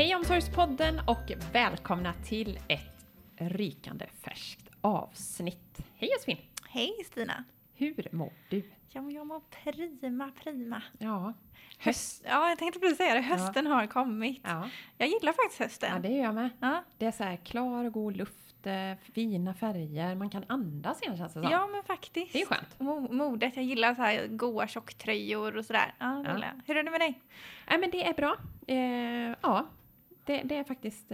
Hej Omsorgspodden och välkomna till ett rykande färskt avsnitt. Hej Josefin! Hej Stina! Hur mår du? Jag mår prima. Ja, höst. Ja, jag tänkte precis säga det. Hösten har kommit. Ja. Jag gillar faktiskt hösten. Ja, det gör jag med. Ja. Det är så här klar och god luft, fina färger. Man kan andas igen, känns det som. Ja, men faktiskt. Det är skönt. Modet, jag gillar så här goa tjocktröjor och sådär. Ja, ja. Hur är det med dig? Ja, men det är bra. Det är faktiskt,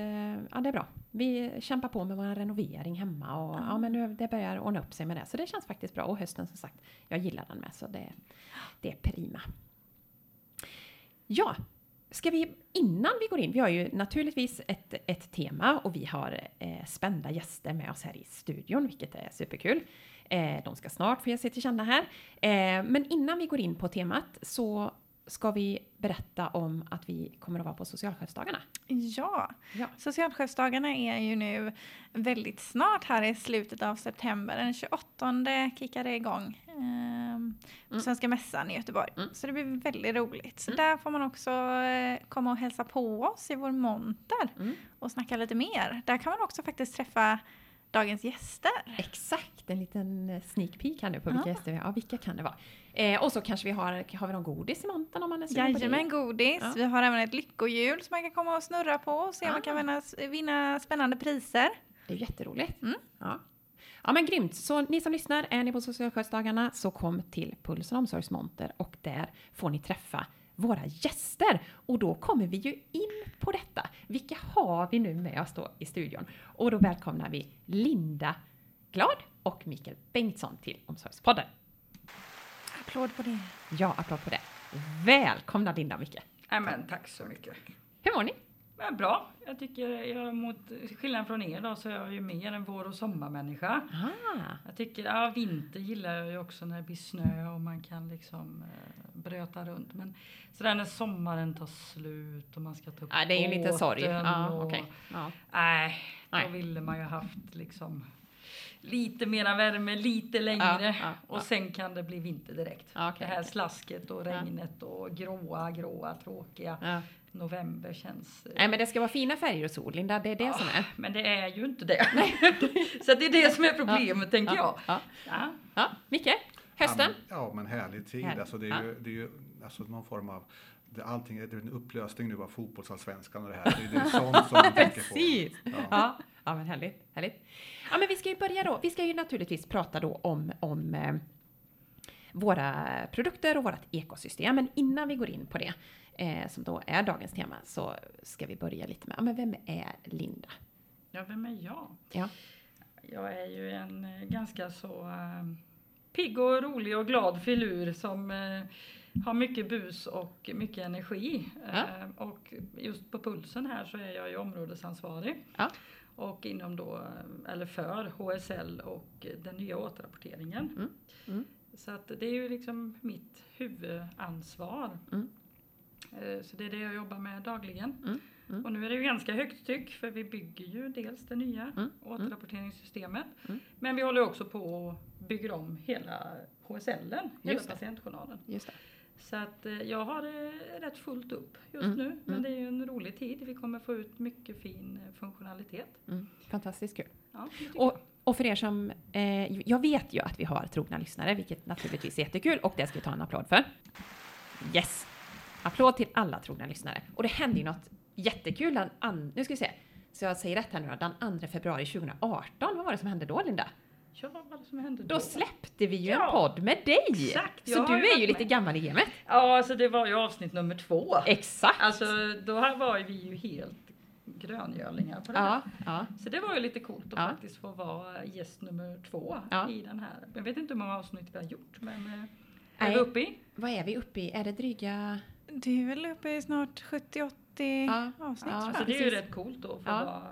ja det är bra. Vi kämpar på med vår renovering hemma och ja men nu det börjar ordna upp sig med det. Så det känns faktiskt bra och hösten som sagt, jag gillar den med så det är prima. Ja, ska vi innan vi går in, vi har ju naturligtvis ett tema och vi har spända gäster med oss här i studion vilket är superkul. De ska snart få ge sig till känna här. Men innan vi går in på temat så ska vi berätta om att vi kommer att vara på Socialchefsdagarna? Ja, Socialchefsdagarna är ju nu väldigt snart här i slutet av september. Den 28:e kickar det igång på Svenska mässan i Göteborg. Så det blir väldigt roligt. Så där får man också komma och hälsa på oss i vår monter och snacka lite mer. Där kan man också faktiskt träffa dagens gäster. Exakt, en liten sneak peek här nu på vilka gäster vi har. Ja, vilka kan det vara? Och så kanske vi har vi någon godis i monten om man är sugen på det. Jajamän, godis. Ja. Vi har även ett lyckohjul som man kan komma och snurra på och se om man kan vinna spännande priser. Det är jätteroligt. Mm. Ja. Ja men grymt, så ni som lyssnar, är ni på Socialchefsdagarna så kom till Pulsen omsorgsmonter och där får ni träffa våra gäster. Och då kommer vi ju in på detta. Vilka har vi nu med oss då i studion? Och då välkomnar vi Linda Glad och Mikael Bengtsson till Omsorgspodden. Applåd på det. Ja, applåd på det. Välkomna Linda och Mikael. Amen, tack så mycket. Hur mår ni? Ja, bra. Jag tycker mot skillnad från er då så är jag ju mer en vår- och sommarmänniska. Aha. Jag tycker vinter gillar jag ju också när det blir snö och man kan liksom bröta runt. Men så där när sommaren tar slut och man ska ta upp båten. Det är ju lite sorg. Okay. Då ville man ju haft liksom lite mera värme, lite längre. Och sen kan det bli vinter direkt. Okay. Det här slasket och regnet och gråa, tråkiga. November känns... Nej, men det ska vara fina färger och sol, Linda. Det är det som är. Men det är ju inte det. Så det är det som är problemet, tänker jag. Micke, hösten? Men härlig tid. Härligt. Alltså, det är ju alltså, någon form av... Allting är en upplösning nu av fotbollsallsvenskan och det här. Det är ju sånt som man tänker på. Precis. Ja, men härligt. Ja, men vi ska ju börja då. Vi ska ju naturligtvis prata då om våra produkter och vårt ekosystem. Men innan vi går in på det... som då är dagens tema så ska vi börja lite med men vem är Linda? Ja, vem är jag? Ja. Jag är ju en ganska så pigg och rolig och glad filur som har mycket bus och mycket energi. Och just på Pulsen här så är jag ju områdesansvarig och inom då, eller för HSL och den nya återrapporteringen. Så att det är ju liksom mitt huvudansvar. Så det är det jag jobbar med dagligen. Och nu är det ju ganska högt tryck för vi bygger ju dels det nya återrapporteringssystemet. Men vi håller också på att bygga om hela HSL:en, hela patientjournalen. Just det. Så att jag har det rätt fullt upp just nu. Men det är ju en rolig tid. Vi kommer få ut mycket fin funktionalitet. Fantastiskt kul. Ja, och för er som, jag vet ju att vi har trogna lyssnare, vilket naturligtvis är jättekul. Och det ska vi ta en applåd för. Yes! Applåd till alla trogna lyssnare. Och det hände ju något jättekul. Nu ska vi se. Så jag säger rätt här nu då. Den 2 februari 2018. Vad var det som hände då, Linda? Ja, vad var det som hände då? Då släppte vi ju en podd med dig. Exakt. Så du är ju lite gammal i gamet. Ja, alltså det var ju avsnitt nummer 2. Exakt. Alltså då här var vi ju helt gröngörlingar på det här. Ja. Så det var ju lite coolt att faktiskt få vara gäst nummer 2 i den här. Jag vet inte hur många avsnitt vi har gjort, men är vi uppe i? Vad är vi uppe i? Är det dryga... Du är väl uppe i snart 70-80 avsnitt. Ja, så det är ju rätt coolt då. För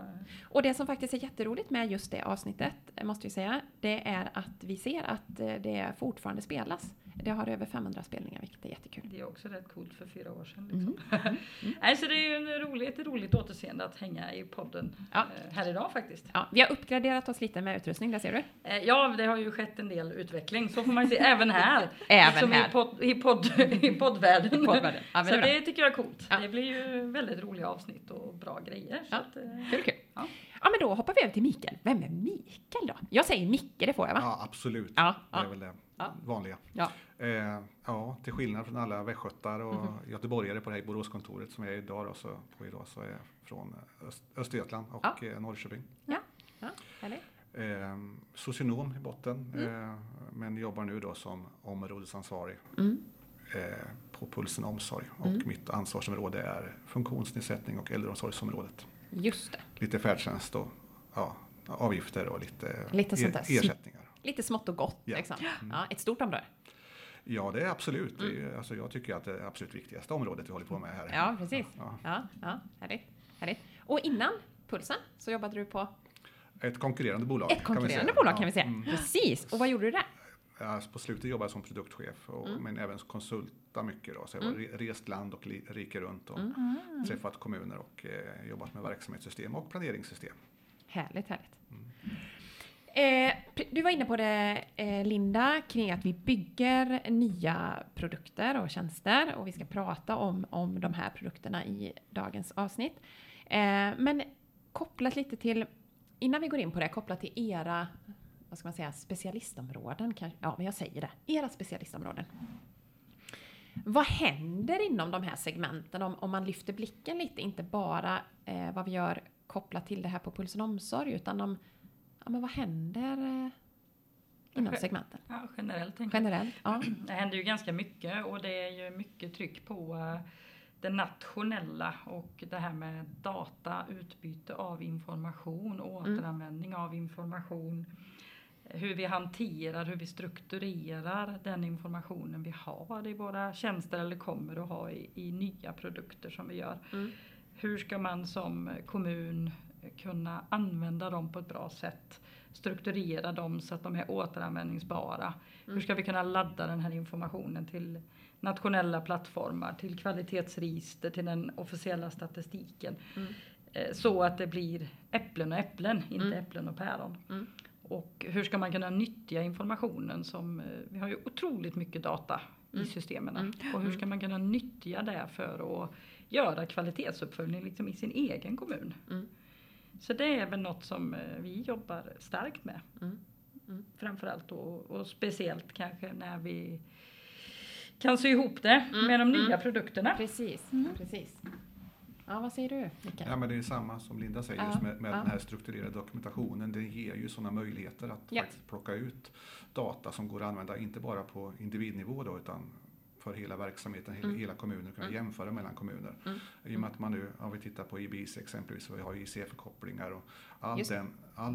Och det som faktiskt är jätteroligt med just det avsnittet, måste vi säga, det är att vi ser att det fortfarande spelas. Jag har över 500 spelningar, vilket är jättekul. Det är också rätt coolt för 4 år sedan. Liksom. Mm. Mm. Alltså, det är ju ett roligt återseende att hänga i podden här idag faktiskt. Ja, vi har uppgraderat oss lite med utrustning, där ser du. Ja, det har ju skett en del utveckling. Så får man se även här. Även här. I poddvärlden. Ja, så det tycker jag är coolt. Ja. Det blir ju väldigt roliga avsnitt och bra grejer. Så kul. Ja. Ja, men då hoppar vi över till Mikael. Vem är Mikael då? Jag säger Micke, det får jag, va? Ja, absolut. Ja, det är väl det vanliga. Ja. Till skillnad från alla västgötar och göteborgare på det här Boråskontoret som jag är idag då, så är jag från Östergötland och Norrköping. Ja, härligt. Socionom i botten, men jobbar nu då som områdesansvarig på Pulsen omsorg. Och mitt ansvarsområde är funktionsnedsättning och äldreomsorgsområdet. Just det. Lite färdtjänst och avgifter och lite sånt där. Ersättningar. Lite smått och gott. Ja. Liksom. Ja, ett stort område. Ja, det är absolut. Alltså, jag tycker att det är absolut viktigaste området vi håller på med här. Ja, precis. Ja, härligt. Och innan Pulsen så jobbade du på? Ett konkurrerande bolag. Ett konkurrerande bolag kan vi säga. Mm. Precis. Och vad gjorde du där? Alltså, på slutet jobbade jag som produktchef, men även konsulta mycket. Då. Så jag har rest land och riker runt och träffat kommuner och jobbat med verksamhetssystem och planeringssystem. Härligt. Du var inne på det, Linda, kring att vi bygger nya produkter och tjänster. Och vi ska prata om de här produkterna i dagens avsnitt. Men kopplat lite till, innan vi går in på det, kopplat till era... Vad ska man säga? Specialistområden kanske. Ja, men jag säger det. Era specialistområden. Vad händer inom de här segmenten om man lyfter blicken lite? Inte bara vad vi gör kopplat till det här på Pulsen omsorg, utan men vad händer inom segmenten? Ja, generellt. Ja. Det händer ju ganska mycket, och det är ju mycket tryck på det nationella och det här med data, utbyte av information, återanvändning av information. Hur vi hanterar, hur vi strukturerar den informationen vi har i våra tjänster eller kommer att ha i nya produkter som vi gör. Mm. Hur ska man som kommun kunna använda dem på ett bra sätt? Strukturera dem så att de är återanvändningsbara. Hur ska vi kunna ladda den här informationen till nationella plattformar, till kvalitetsregister, till den officiella statistiken? Så att det blir äpplen och äpplen, inte äpplen och päron. Mm. Och hur ska man kunna nyttja informationen som, vi har ju otroligt mycket data i systemen. Och hur ska man kunna nyttja det för att göra kvalitetsuppföljning liksom i sin egen kommun. Så det är väl något som vi jobbar starkt med. Framförallt och speciellt kanske när vi kan sy ihop det med de nya produkterna. Precis. Ja, vad säger du, Mikael? Ja, men det är samma som Linda säger, just med den här strukturerade dokumentationen. Det ger ju sådana möjligheter att faktiskt plocka ut data som går att använda, inte bara på individnivå då, utan för hela verksamheten, hela kommunen, kunna jämföra mellan kommuner. I och med att man nu, om vi tittar på Ibis exempelvis, vi har IC-förkopplingar och all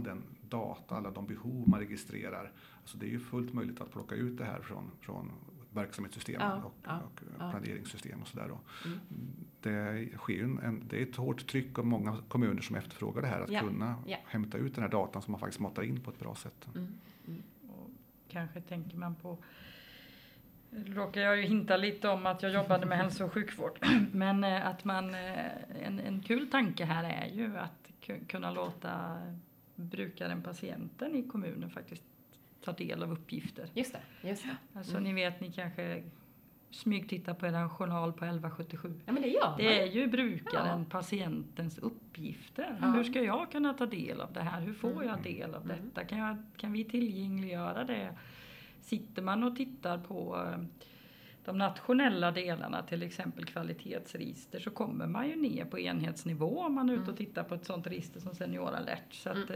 den data, alla de behov man registrerar. Alltså det är ju fullt möjligt att plocka ut det här från verksamhetssystem och planeringssystem och sådär. Det sker ju det är ett hårt tryck av många kommuner som efterfrågar det här, att kunna hämta ut den här datan som man faktiskt matar in på ett bra sätt. Och kanske tänker man på, råkar jag ju hinta lite om att jag jobbade med hälso- och sjukvård, men att man, en kul tanke här är ju att kunna låta brukaren, patienten i kommunen faktiskt ta del av uppgifter. Just det. Alltså ni vet, ni kanske smygtittar på er journal på 1177. Ja, men det är ju brukaren, patientens uppgifter. Ja. Hur ska jag kunna ta del av det här? Hur får jag del av detta? Kan vi tillgängliggöra det? Sitter man och tittar på de nationella delarna, till exempel kvalitetsregister, så kommer man ju ner på enhetsnivå om man är ute och tittar på ett sånt register som Senior Alert. Så att,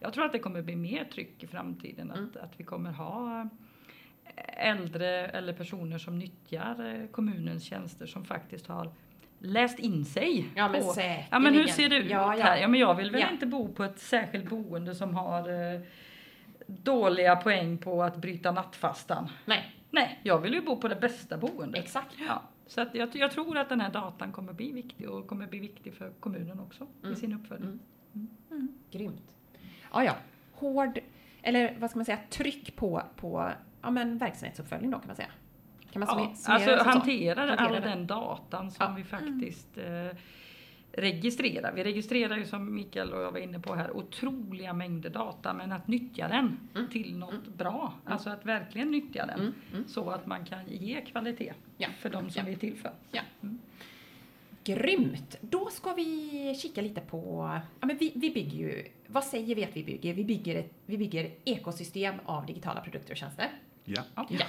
jag tror att det kommer bli mer tryck i framtiden att vi kommer ha äldre eller personer som nyttjar kommunens tjänster som faktiskt har läst in sig. Ja, men säkert. Ja, men hur ser det ut här? Ja, men jag vill väl inte bo på ett särskilt boende som har dåliga poäng på att bryta nattfastan. Nej, jag vill ju bo på det bästa boendet. Exakt. Ja. Så att jag tror att den här datan kommer bli viktig, och kommer bli viktig för kommunen också i sin uppföljning. Grymt. Ja. Hård, eller vad ska man säga, tryck på verksamhetsuppföljning då, kan man säga. Kan man summera hantera all den datan som vi faktiskt registrerar. Vi registrerar ju, som Mikael och jag var inne på här, otroliga mängder data, men att nyttja den till något bra. Alltså att verkligen nyttja den så att man kan ge kvalitet för de som vi tillför. Ja. Mm. Grymt! Då ska vi kika lite på, men vi bygger ju, vad säger vi att vi bygger? Vi bygger ekosystem av digitala produkter och tjänster. Ja. Ja.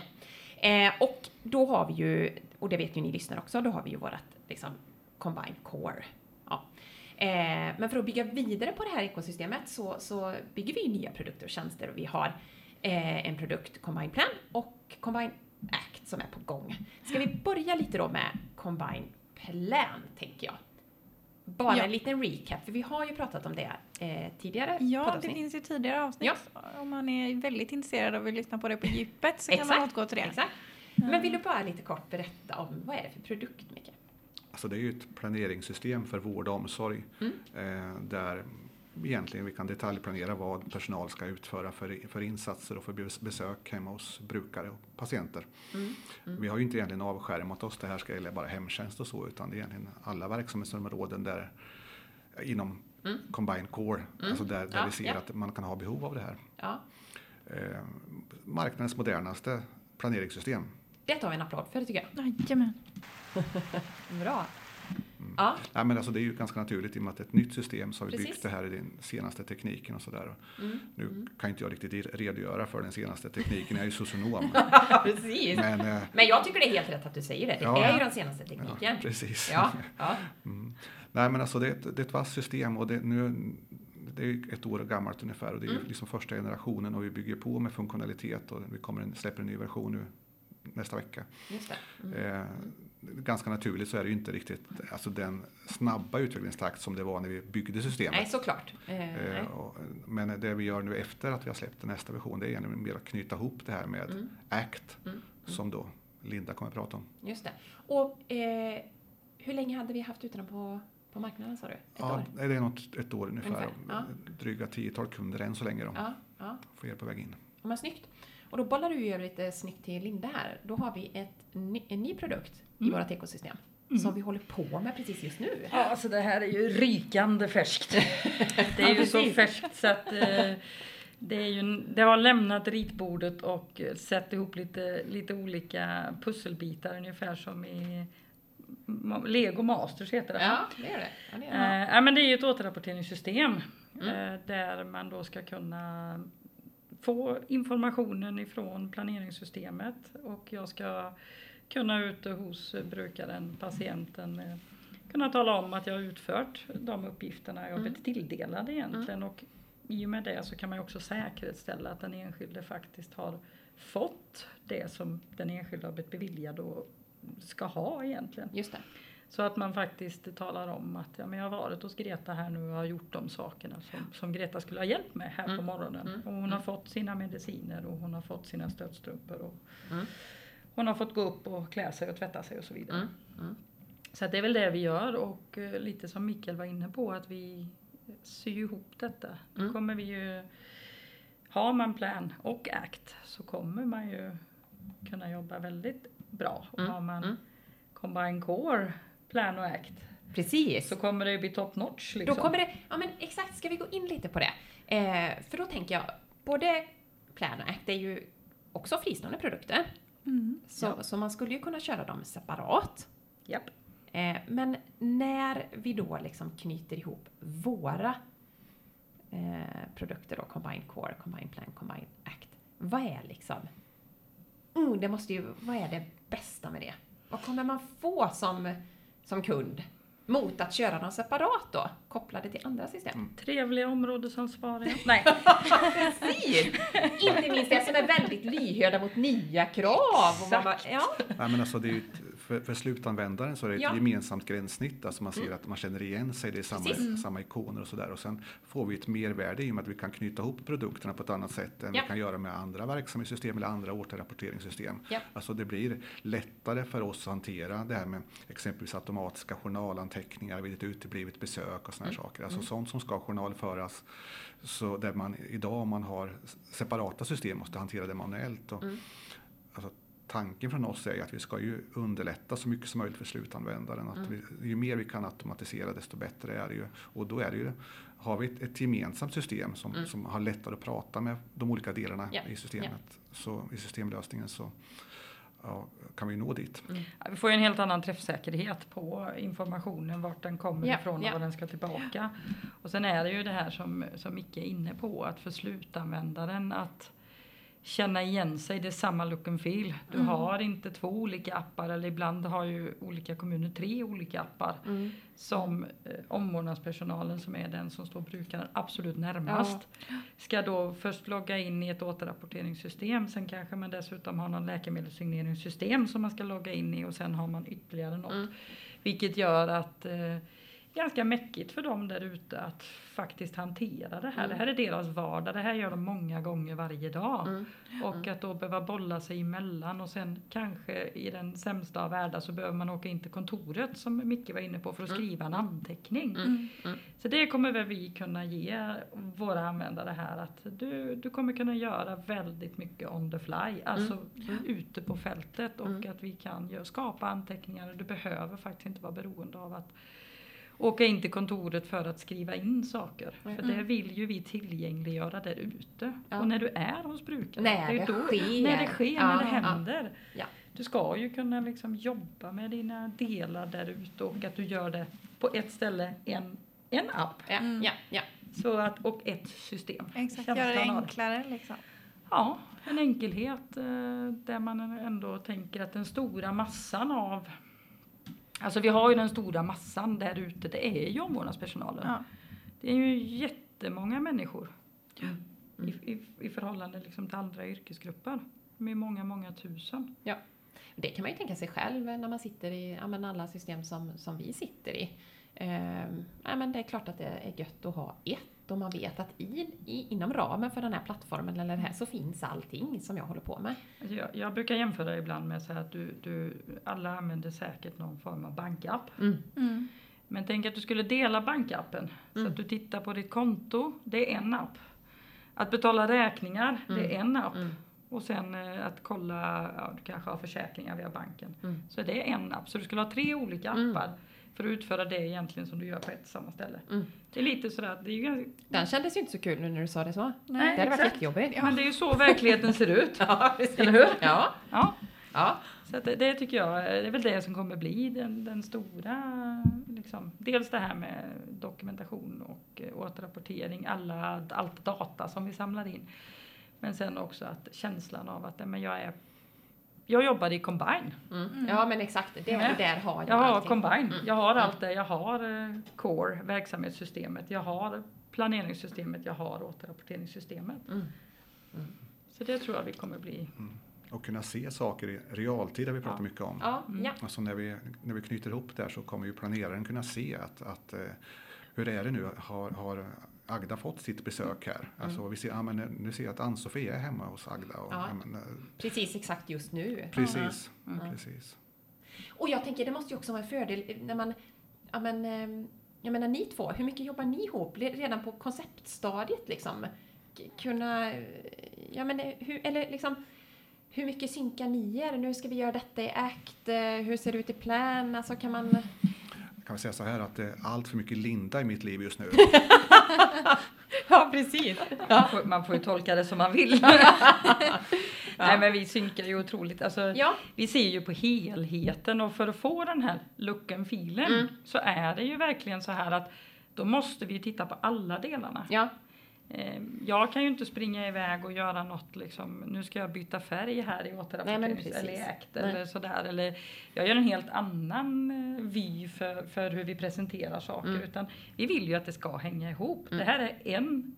Och då har vi ju, och det vet ju ni lyssnare också, då har vi ju vårat liksom Combine Core. Ja. Men för att bygga vidare på det här ekosystemet så bygger vi nya produkter och tjänster, och vi har en produkt, Combine Plan, och Combine Act som är på gång. Ska vi börja lite då med Combine Plan, tänker jag. Bara en liten recap, för vi har ju pratat om det tidigare. Ja, det finns ju tidigare avsnitt. Ja. Om man är väldigt intresserad av att lyssna på det på djupet så kan man återgå till det. Exakt. Men vill du bara lite kort berätta om vad är det för produkt, Mikael? Alltså det är ju ett planeringssystem för vård och omsorg där egentligen vi kan detaljplanera vad personal ska utföra för insatser och för besök hemma hos brukare och patienter. Vi har ju inte egentligen avskärmat oss, det här ska gälla bara hemtjänst och så, utan det är egentligen alla verksamhetsområden där inom Combine Core, alltså där vi ser att man kan ha behov av det här. Ja. Marknadens modernaste planeringssystem. Det tar vi en applåd för, tycker jag. Jajamän. Bra. Mm. Ja. Ja, men alltså det är ju ganska naturligt i och med att ett nytt system så har vi byggt det här i den senaste tekniken och sådär. Nu kan inte jag riktigt redogöra för den senaste tekniken, jag är ju socionom. Precis. Men jag tycker det är helt rätt att du säger det. Det är ju den senaste tekniken. Ja, precis. Ja. Ja. Mm. Nej, men alltså det är ett vasst system, och det är ett år gammalt ungefär, och det är ju liksom första generationen, och vi bygger på med funktionalitet, och vi släpper en ny version nu nästa vecka. Just det. Ganska naturligt så är det ju inte riktigt alltså den snabba utvecklingstakt som det var när vi byggde systemet. Nej, såklart. Men det vi gör nu efter att vi har släppt nästa version, det är egentligen mer att knyta ihop det här med ACT som då Linda kommer att prata om. Just det. Och hur länge hade vi haft utan på marknaden, sa du? Ett år? Det är ett år ungefär. Ja. Dryga 10-tal kunder än så länge då. Ja. Får er på väg in. Men snyggt. Och då bollar du ju lite snyggt till Linda här. Då har vi en ny produkt i vårt ekosystem som vi håller på med precis just nu. Ja, alltså det här är ju rykande färskt. Det är ju så färskt så att det har lämnat ritbordet och satt ihop lite olika pusselbitar, ungefär som i Lego Masters heter det. Ja, det är det. Ja, det är det. Men det är ju ett återrapporteringssystem där man då ska kunna få informationen ifrån planeringssystemet, och jag ska kunna ute hos brukaren, patienten, kunna tala om att jag har utfört de uppgifterna jag blivit tilldelad egentligen, och i och med det så kan man ju också säkerställa att den enskilde faktiskt har fått det som den enskilde har blivit beviljad och ska ha egentligen. Just det. Så att man faktiskt talar om att men jag har varit hos Greta här nu och har gjort de sakerna som Greta skulle ha hjälpt med här på morgonen. Och hon har fått sina mediciner, och hon har fått sina stödstrumpor, och hon har fått gå upp och klä sig och tvätta sig och så vidare. Så att det är väl det vi gör, och lite som Mikael var inne på, att vi syr ihop detta. Då kommer vi ju, har man plan och ACT så kommer man ju kunna jobba väldigt bra. Och har man Combine Core, Plan och ACT. Precis. Så kommer det bli top notch. Liksom. Då kommer det, men exakt, ska vi gå in lite på det. För då tänker jag, både Plan och ACT är ju också fristående produkter. Så man skulle ju kunna köra dem separat. Japp. Men när vi då liksom knyter ihop våra produkter då, Combine Core, Combine Plan, Combine ACT. Vad är liksom, vad är det bästa med det? Vad kommer man få som kund mot att köra dem separat då, kopplade till andra system? Trevliga områdesansvariga. Nej. Precis. Inte minst det som är väldigt lyhörda mot nya krav. Nej, men alltså det är ju för slutanvändaren så är det ett gemensamt gränssnitt. Alltså man ser att man känner igen sig, det är samma ikoner och sådär. Och sen får vi ett mervärde i och med att vi kan knyta ihop produkterna på ett annat sätt än vi kan göra med andra verksamhetssystem eller andra återrapporteringssystem. Alltså det blir lättare för oss att hantera det här med exempelvis automatiska journalanteckningar vid ett uteblivet besök och sådana här saker. Alltså sånt som ska journalföras. Så där man idag, om man har separata system, måste hantera det manuellt. Och, alltså, tanken från oss är att vi ska ju underlätta så mycket som möjligt för slutanvändaren. Att vi, ju mer vi kan automatisera desto bättre är det ju. Och då är det ju, har vi ett gemensamt system som har lättare att prata med de olika delarna i systemet. Så i systemlösningen så kan vi nå dit. Vi får ju en helt annan träffsäkerhet på informationen, vart den kommer ifrån och vad den ska tillbaka. Och sen är det ju det här som Micke är inne på, att för slutanvändaren att känna igen sig, det är samma look and feel. Du har inte två olika appar, eller ibland har ju olika kommuner tre olika appar som omvårdnadspersonalen, som är den som står brukaren absolut närmast, ska då först logga in i ett återrapporteringssystem, sen kanske man dessutom har någon läkemedelsigneringssystem som man ska logga in i, och sen har man ytterligare något. Vilket gör att ganska mäckigt för dem där ute att faktiskt hantera det här. Det här är deras vardag. Det här gör de många gånger varje dag. Och att då behöva bolla sig emellan. Och sen kanske i den sämsta av världar så behöver man åka in till kontoret, som Micke var inne på, för att skriva en anteckning. Så det kommer väl vi kunna ge våra användare här. Att du kommer kunna göra väldigt mycket on the fly. Alltså ute på fältet. Och att vi kan skapa anteckningar. Du behöver faktiskt inte vara beroende av att åka in till kontoret för att skriva in saker. För det vill ju vi tillgängliggöra där ute. Och när du är hos brukaren. När det sker, när det händer. Ja. Du ska ju kunna liksom jobba med dina delar där ute. Och att du gör det på ett ställe, en app. Så att, och ett system. Exakt, gör det enklare liksom. Ja, en enkelhet där man ändå tänker att den stora massan av... Alltså vi har ju den stora massan där ute. Det är ju omvårdnadspersonalen. Ja. Det är ju jättemånga människor. I förhållande liksom till andra yrkesgrupper. Med många tusen. Ja. Det kan man ju tänka sig själv när man sitter i alla system som vi sitter i. Men det är klart att det är gött att ha ett. Och man vet att inom ramen för den här plattformen eller det här så finns allting som jag håller på med. Alltså jag brukar jämföra ibland med så här att alla använder säkert någon form av bankapp. Men tänk att du skulle dela bankappen. Så att du tittar på ditt konto, det är en app. Att betala räkningar, det är en app. Och sen att kolla, du kanske har försäkringar via banken. Så det är en app. Så du skulle ha tre olika appar. För att utföra det egentligen som du gör på ett samma ställe. Det är lite sådär. Den kändes ju inte så kul nu när du sa det så. Nej, det hade varit jättejobbigt. Ja. Men det är ju så verkligheten ser ut. Ja, precis. Eller hur? Ja. Så att det tycker jag, det är väl det som kommer bli den stora. Liksom, dels det här med dokumentation och återrapportering. Allt data som vi samlar in. Men sen också att känslan av att jag jobbade i Combine. Ja, men exakt. Det är där har jag allting. Combine. Jag har allt det. Jag har Core, verksamhetssystemet. Jag har planeringssystemet. Jag har återrapporteringssystemet. Så det tror jag vi kommer bli. Och kunna se saker i realtid har vi pratat mycket om. Alltså när vi knyter ihop där så kommer ju planeraren kunna se att hur är det nu? Har Agda fått sitt besök här. Alltså vi ser, nu ser jag att Ann-Sofie är hemma hos Agda. Och, precis, exakt just nu. Precis, precis. Och jag tänker det måste ju också vara en fördel när man... jag menar ni två, hur mycket jobbar ni ihop redan på konceptstadiet liksom? Hur mycket synkar ni er? Nu ska vi göra detta i Act. Hur ser det ut i plan? Alltså kan man... Jag vill säga så här att det är allt för mycket Linda i mitt liv just nu. Ja, precis. Ja. Man får ju tolka det som man vill. Nej, men vi synkar ju otroligt. Alltså, vi ser ju på helheten. Och för att få den här look and feelen så är det ju verkligen så här att då måste vi titta på alla delarna. Ja. Jag kan ju inte springa iväg och göra något liksom, nu ska jag byta färg här i återrapporterings eller i Act eller sådär, eller jag gör en helt annan vy för hur vi presenterar saker, utan vi vill ju att det ska hänga ihop. Det här är en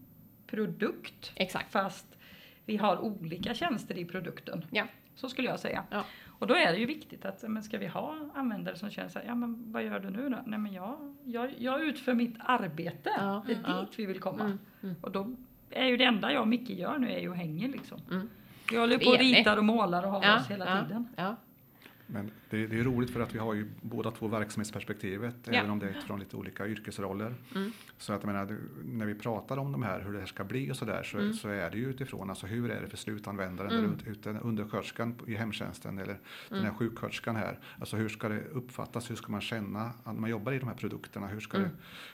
produkt. Exakt. Fast vi har olika tjänster i produkten. Ja. Så skulle jag säga. Ja. Och då är det ju viktigt att, men ska vi ha användare som känner så här, ja men vad gör du nu då? Nej men jag utför mitt arbete. Ja. Det är dit vi vill komma. Och då är ju det enda jag och Micke gör nu är ju att hänga liksom. Jag håller på och ritar och målar och har oss hela tiden. Ja. Men det är roligt för att vi har ju båda två verksamhetsperspektivet, ja, även om det är från lite olika yrkesroller. Mm. Så att jag menar, när vi pratar om de här, hur det här ska bli och sådär, så är det ju utifrån, alltså hur är det för slutanvändaren, eller undersköterskan i hemtjänsten, eller den här sjuksköterskan här. Alltså hur ska det uppfattas, hur ska man känna att man jobbar i de här produkterna,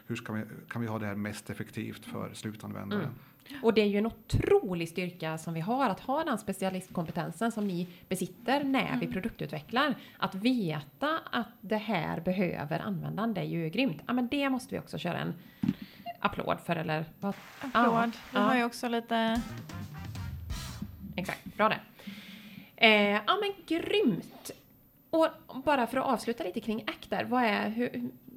hur kan vi ha det här mest effektivt för slutanvändaren. Mm. Och det är ju en otrolig styrka som vi har att ha den specialistkompetensen som ni besitter när vi produktutvecklar. Att veta att det här behöver användaren, det är ju grymt. Ja, men det måste vi också köra en applåd för, eller vad? Applåd, vi har ju också lite... Exakt, bra det. Ja men grymt! Och bara för att avsluta lite kring ACT där,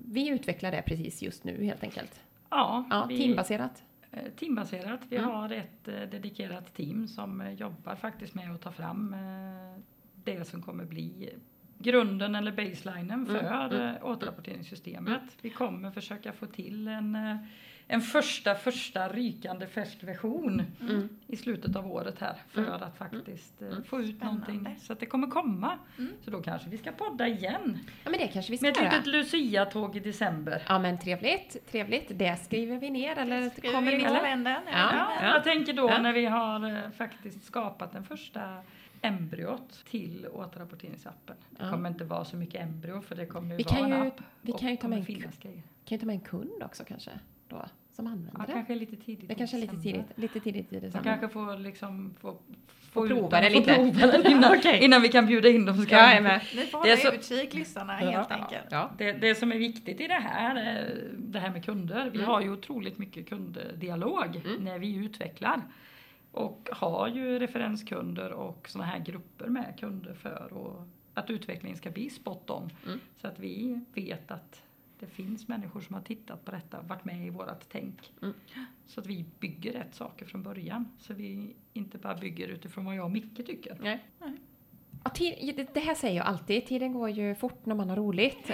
vi utvecklar det precis just nu helt enkelt. Ja, teambaserat. Teambaserat. Vi har ett dedikerat team som jobbar faktiskt med att ta fram det som kommer bli grunden eller baselinen för återrapporteringssystemet. Vi kommer försöka få till en första rykande färsk version i slutet av året här för att faktiskt få ut någonting. Så att det kommer komma. Så då kanske vi ska podda igen. Ja, men det kanske vi ska göra. Med ett litet Lucia-tåg i december. Ja men trevligt. Det skriver vi ner. Eller skriver kommer vi kalendern. Ja. Jag tänker då när vi har faktiskt skapat den första embryot till återrapporteringsappen. Det kommer inte vara så mycket embryo för det kommer ju vara en app. Vi kan ju ta med en kund också kanske då som använder det. Kanske lite tidigt. Det kanske är lite tidigt i det. Man kanske får liksom få prova det lite innan vi kan bjuda in dem. Ni får hålla utkik lyssnarna helt enkelt. Ja. Det som är viktigt i det här med kunder. Vi har ju otroligt mycket kunddialog när vi utvecklar. Och har ju referenskunder och såna här grupper med kunder att utvecklingen ska bli spot on. Så att vi vet att det finns människor som har tittat på detta, varit med i vårat tänk. Så att vi bygger rätt saker från början. Så vi inte bara bygger utifrån vad jag och Micke tycker. Nej. Det här säger jag alltid. Tiden går ju fort när man har roligt.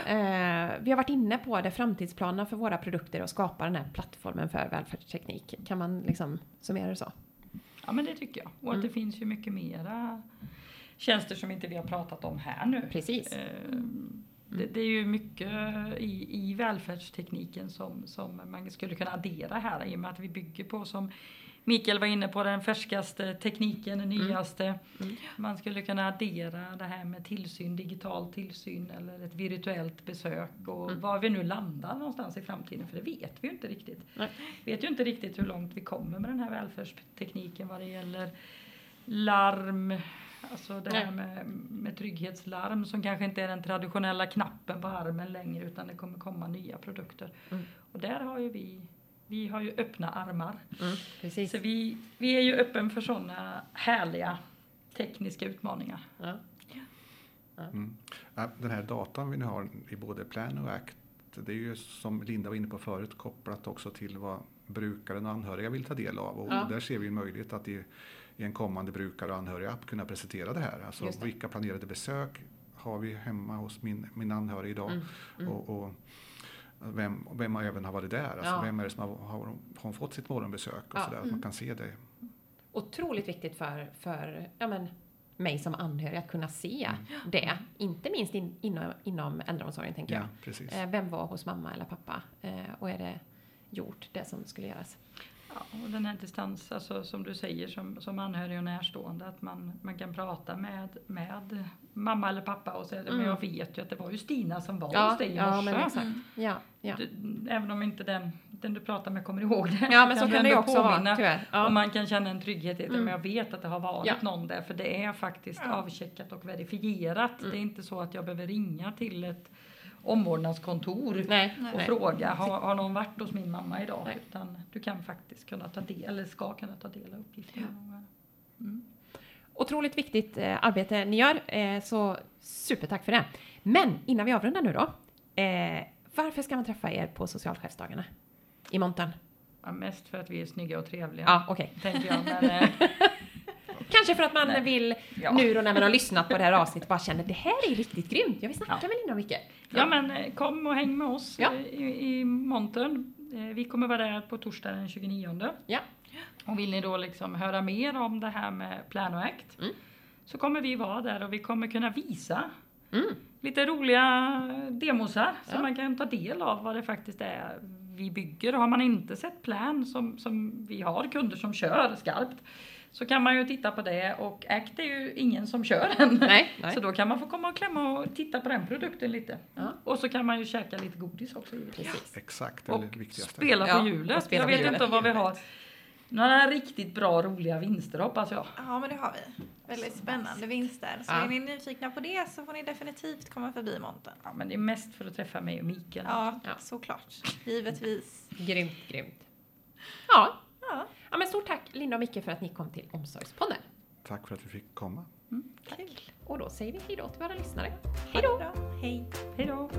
Vi har varit inne på det, framtidsplanen för våra produkter och skapa den här plattformen för välfärdsteknik. Kan man liksom summera det så? Ja men det tycker jag. Och att det finns ju mycket mera tjänster som inte vi har pratat om här nu. Precis. Det är ju mycket i välfärdstekniken som man skulle kunna addera här. I och med att vi bygger på, som Mikael var inne på, den färskaste tekniken, den nyaste. Man skulle kunna addera det här med tillsyn, digital tillsyn eller ett virtuellt besök. Och var vi nu landar någonstans i framtiden, för det vet vi ju inte riktigt. Vi vet ju inte riktigt hur långt vi kommer med den här välfärdstekniken vad det gäller larm. Alltså det här med trygghetslarm som kanske inte är den traditionella knappen på armen längre, utan det kommer komma nya produkter. Och där har ju vi har ju öppna armar. Precis. Så vi är ju öppen för sådana härliga tekniska utmaningar. Den här datan vi nu har i både Plan och Act, det är ju som Linda var inne på förut, kopplat också till vad brukaren och anhöriga vill ta del av. Och där ser vi en möjlighet att i en kommande brukare och anhörigapp kunna presentera det här. Alltså vilka planerade besök har vi hemma hos min anhörig idag? Och vem även har varit där? Alltså vem är det som har fått sitt morgonbesök? Och sådär, att man kan se det. Otroligt viktigt för mig som anhörig att kunna se det. Inte minst inom äldreomsorgen tänker jag. Precis. Vem var hos mamma eller pappa? Och är det gjort det som skulle göras? Ja, och den här distans, alltså, som du säger, som anhörig och närstående, att man kan prata med mamma eller pappa och säga, men jag vet ju att det var ju Stina som var hos dig i morse. Även om inte den du pratar med kommer ihåg det. Ja, men så kan det ju också vara, tyvärr. Ja. Och man kan känna en trygghet i det, men jag vet att det har varit någon där, för det är faktiskt avcheckat och verifierat. Det är inte så att jag behöver ringa till ett omvårdnadskontor och fråga har någon varit hos min mamma idag, utan du kan faktiskt kunna ta del, eller ska kunna ta del av uppgifterna. Otroligt viktigt arbete ni gör, så supertack för det. Men innan vi avrundar nu då, varför ska man träffa er på Socialchefsdagarna i Montan? Ja, mest för att vi är snygga och trevliga. Ja, tänker jag. Men, kanske för att man vill nu då, när man har lyssnat på det här avsnittet, bara känner det här är riktigt grymt. Jag vill snacka med Linda och Micke. Ja, men kom och häng med oss i Montern. Vi kommer vara där på torsdag den 29. Ja. Och vill ni då liksom höra mer om det här med Plan och Act, så kommer vi vara där och vi kommer kunna visa Mm. Lite roliga demosar som man kan ta del av vad det faktiskt är vi bygger. Har man inte sett plan som vi har kunder som kör skarpt, så kan man ju titta på det, och Act är ju ingen som kör den. Nej. Så då kan man få komma och klämma och titta på den produkten lite. Ja. Och så kan man ju käka lite godis också. Precis. Exakt, det är det viktigaste. Spela på hjulet. Jag vet inte vad vi har. Några riktigt bra, roliga vinster hoppas jag. Ja, men det har vi. Väldigt spännande vinster. Så är ni nyfikna på det så får ni definitivt komma förbi monten. Ja, men det är mest för att träffa mig och Mikael. Ja, såklart. Givetvis. Grymt. Ja, men stort tack Linda och Micke för att ni kom till Omsorgspodden. Tack för att vi fick komma. Tack. Och då säger vi hejdå till våra lyssnare. Hejdå! Hej! Hejdå!